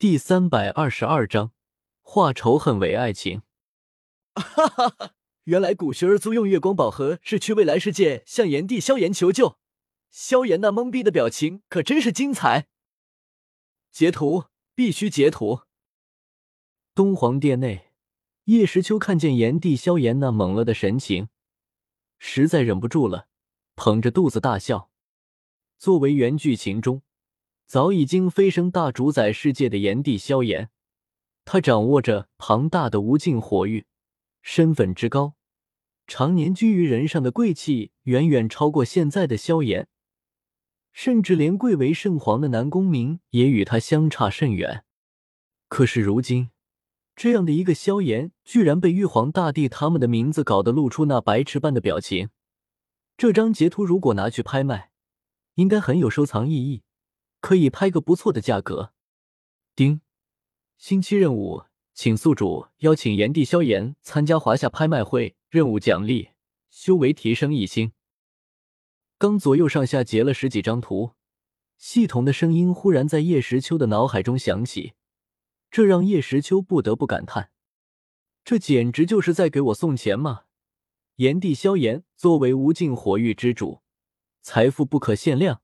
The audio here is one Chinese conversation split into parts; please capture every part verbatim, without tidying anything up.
第三百二十二章，化仇恨为爱情。哈哈哈！原来古学儿租用月光宝盒是去未来世界向炎帝萧炎求救。萧炎那懵逼的表情可真是精彩。截图，必须截图。东皇殿内，叶时秋看见炎帝萧炎那懵了的神情，实在忍不住了，捧着肚子大笑。作为原剧情中早已经飞升大主宰世界的炎帝萧炎，他掌握着庞大的无尽火域，身份之高，常年居于人上的贵气远远超过现在的萧炎，甚至连贵为圣皇的南宫明也与他相差甚远。可是如今，这样的一个萧炎居然被玉皇大帝他们的名字搞得露出那白痴般的表情，这张截图如果拿去拍卖，应该很有收藏意义，可以拍个不错的价格。丁，星期任务，请宿主邀请炎帝萧炎参加华夏拍卖会，任务奖励修为提升一星。刚左右上下截了十几张图，系统的声音忽然在叶时秋的脑海中响起，这让叶时秋不得不感叹，这简直就是在给我送钱嘛！炎帝萧炎作为无尽火域之主，财富不可限量，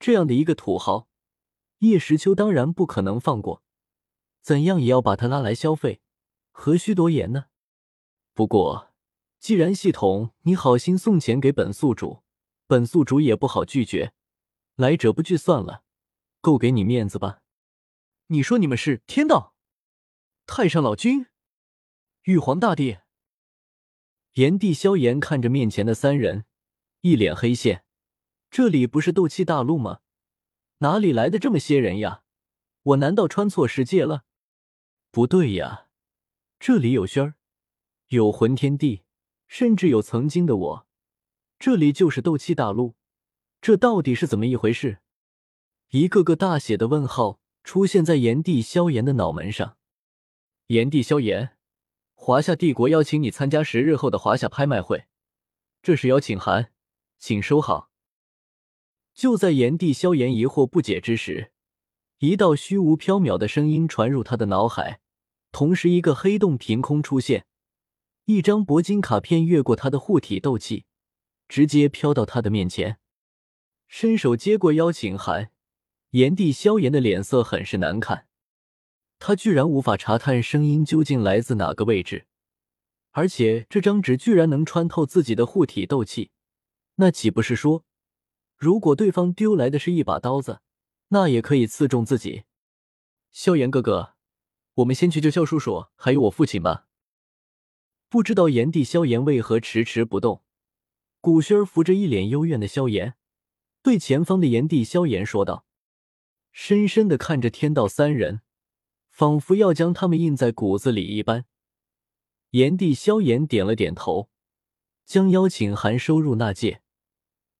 这样的一个土豪，叶时秋当然不可能放过，怎样也要把他拉来消费，何须多言呢？不过既然系统你好心送钱给本宿主，本宿主也不好拒绝，来者不拒算了，够给你面子吧。你说你们是天道、太上老君、玉皇大帝？炎帝萧炎看着面前的三人，一脸黑线，这里不是斗气大陆吗？哪里来的这么些人呀？我难道穿错世界了？不对呀，这里有轩儿，有魂天帝，甚至有曾经的我，这里就是斗气大陆，这到底是怎么一回事？一个个大写的问号出现在炎帝萧炎的脑门上。炎帝萧炎，华夏帝国邀请你参加十日后的华夏拍卖会，这是邀请函，请收好。就在炎帝萧炎疑惑不解之时，一道虚无缥缈的声音传入他的脑海，同时一个黑洞凭空出现，一张铂金卡片越过他的护体斗气，直接飘到他的面前。伸手接过邀请函，炎帝萧炎的脸色很是难看，他居然无法查探声音究竟来自哪个位置，而且这张纸居然能穿透自己的护体斗气，那岂不是说，如果对方丢来的是一把刀子，那也可以刺中自己。萧炎哥哥，我们先去救萧叔叔还有我父亲吧。不知道炎帝萧炎为何迟迟不动，古轩儿扶着一脸幽怨的萧炎，对前方的炎帝萧炎说道，深深地看着天道三人，仿佛要将他们印在骨子里一般。炎帝萧炎点了点头，将邀请函收入纳戒，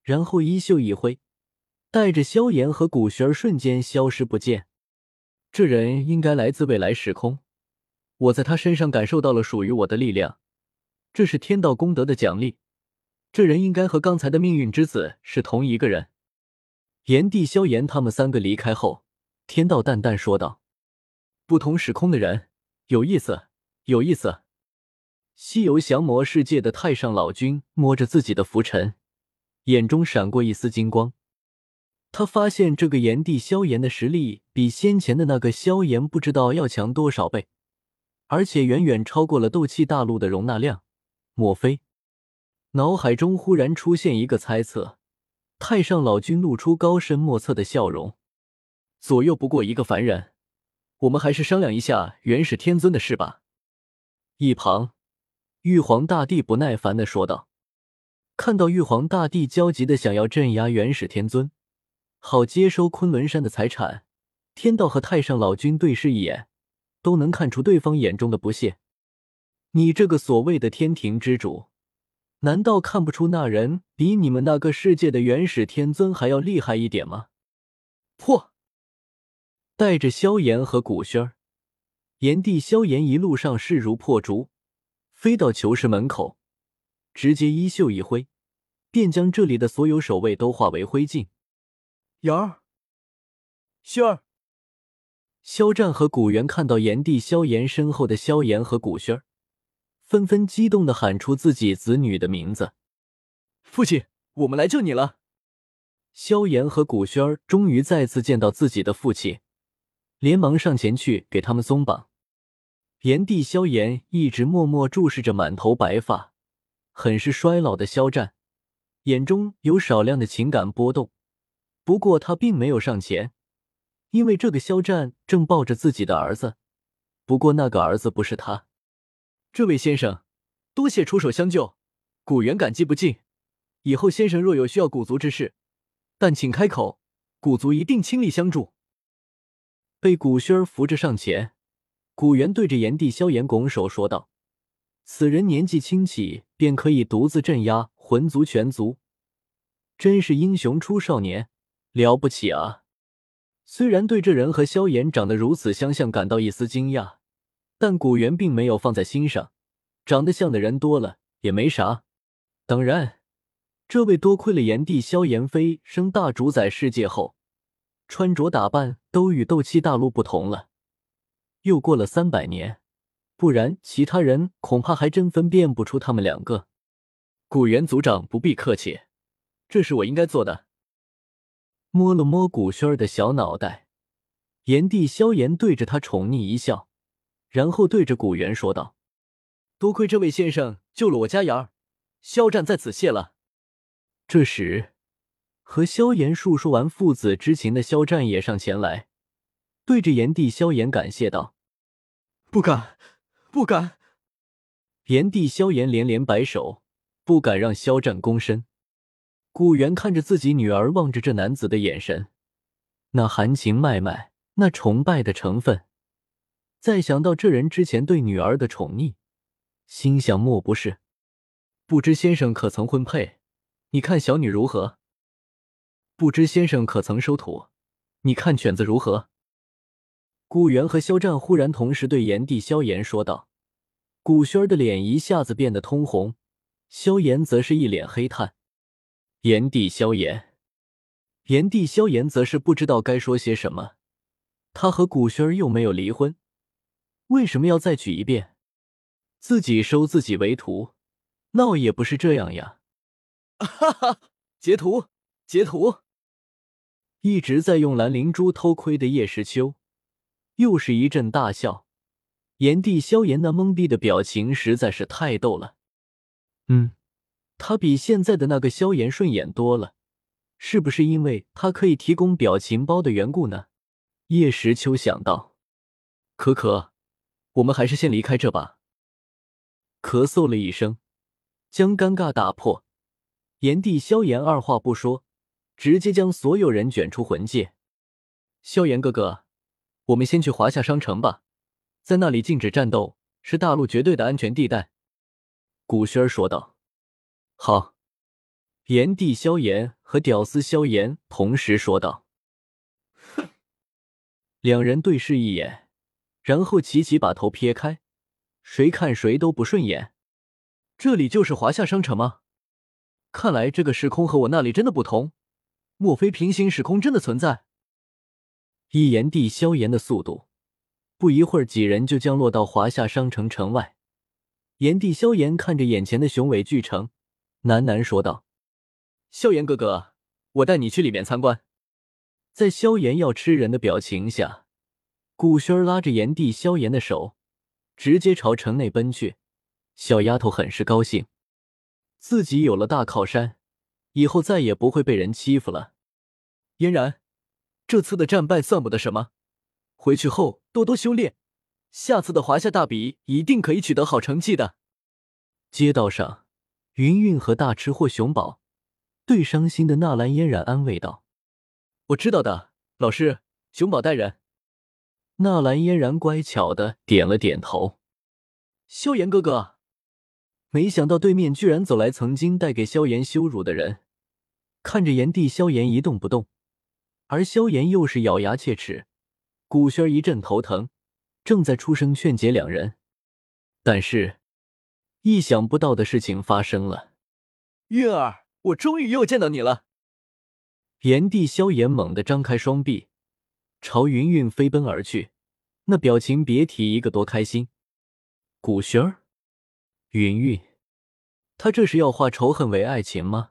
然后衣袖一挥，带着萧炎和古雪儿瞬间消失不见。这人应该来自未来时空，我在他身上感受到了属于我的力量，这是天道功德的奖励。这人应该和刚才的命运之子是同一个人。炎帝萧炎他们三个离开后，天道淡淡说道，不同时空的人，有意思，有意思。西游降魔世界的太上老君摸着自己的拂尘，眼中闪过一丝金光。他发现这个炎帝萧炎的实力比先前的那个萧炎不知道要强多少倍，而且远远超过了斗气大陆的容纳量。莫非？脑海中忽然出现一个猜测，太上老君露出高深莫测的笑容。左右不过一个凡人，我们还是商量一下元始天尊的事吧。一旁，玉皇大帝不耐烦地说道。看到玉皇大帝焦急地想要镇压元始天尊，好接收昆仑山的财产，天道和太上老君对视一眼，都能看出对方眼中的不屑。你这个所谓的天庭之主，难道看不出那人比你们那个世界的元始天尊还要厉害一点吗？破！带着萧炎和古轩儿，炎帝萧炎一路上势如破竹，飞到囚室门口，直接衣袖一挥，便将这里的所有守卫都化为灰烬。瑶儿，轩儿，肖战和古元看到炎帝萧炎身后的萧炎和古轩儿，纷纷激动地喊出自己子女的名字。父亲，我们来救你了！萧炎和古轩儿终于再次见到自己的父亲，连忙上前去给他们松绑。炎帝萧炎一直默默注视着满头白发、很是衰老的肖战，眼中有少量的情感波动，不过他并没有上前。因为这个肖战正抱着自己的儿子，不过那个儿子不是他。这位先生，多谢出手相救，古元感激不尽。以后先生若有需要古族之事，但请开口，古族一定倾力相助。被古轩儿扶着上前，古元对着炎帝萧炎拱手说道：“此人年纪轻起，便可以独自镇压魂族、全族，真是英雄出少年，了不起啊！”虽然对这人和萧炎长得如此相像感到一丝惊讶，但古元并没有放在心上，长得像的人多了也没啥。当然，这位多亏了炎帝萧炎飞升大主宰世界后，穿着打扮都与斗气大陆不同了。又过了三百年，不然其他人恐怕还真分辨不出他们两个。古元族长不必客气，这是我应该做的。摸了摸古轩儿的小脑袋，炎帝萧炎对着他宠溺一笑，然后对着古元说道：“多亏这位先生救了我家伢儿，肖战在此谢了。”这时，和萧炎述说完父子之情的肖战也上前来，对着炎帝萧炎感谢道：“不敢，不敢。”炎帝萧炎连连摆手，不敢让肖战躬身。古元看着自己女儿望着这男子的眼神，那含情脉脉，那崇拜的成分，再想到这人之前对女儿的宠溺，心想莫不是。不知先生可曾婚配？你看小女如何？不知先生可曾收徒？你看犬子如何？古元和肖战忽然同时对炎帝萧炎说道，古轩儿的脸一下子变得通红，萧炎则是一脸黑炭。炎帝萧炎，炎帝萧炎则是不知道该说些什么。他和古轩儿又没有离婚，为什么要再娶一遍？自己收自己为徒，闹也不是这样呀！哈哈，截图，截图！一直在用蓝灵珠偷窥的叶时秋，又是一阵大笑。炎帝萧炎那懵逼的表情实在是太逗了。嗯。他比现在的那个萧炎顺眼多了，是不是因为他可以提供表情包的缘故呢？叶时秋想到。可可，我们还是先离开这吧。咳嗽了一声，将尴尬打破，炎帝萧炎二话不说，直接将所有人卷出魂界。萧炎哥哥，我们先去华夏商城吧，在那里禁止战斗，是大陆绝对的安全地带。古轩儿说道。好，炎帝萧炎和屌丝萧炎同时说道。哼！两人对视一眼，然后齐齐把头撇开，谁看谁都不顺眼。这里就是华夏商城吗？看来这个时空和我那里真的不同，莫非平行时空真的存在？以炎帝萧炎的速度，不一会儿几人就降落到华夏商城城外。炎帝萧炎看着眼前的雄伟巨城，喃喃说道：“萧炎哥哥，我带你去里面参观。”在萧炎要吃人的表情下，古轩儿拉着炎帝萧炎的手，直接朝城内奔去。小丫头很是高兴，自己有了大靠山，以后再也不会被人欺负了。嫣然，这次的战败算不得什么，回去后多多修炼，下次的华夏大比一定可以取得好成绩的。街道上，云云和大吃货熊宝对伤心的纳兰嫣然安慰道：“我知道的，老师，熊宝带人。”纳兰嫣然乖巧的点了点头。萧炎哥哥，没想到对面居然走来曾经带给萧炎羞辱的人，看着炎帝萧炎一动不动，而萧炎又是咬牙切齿。古轩儿一阵头疼，正在出声劝解两人，但是意想不到的事情发生了。韵儿，我终于又见到你了！炎帝萧炎猛地张开双臂，朝云云飞奔而去。那表情别提一个多开心。古轩儿，云韵，他这是要化仇恨为爱情吗？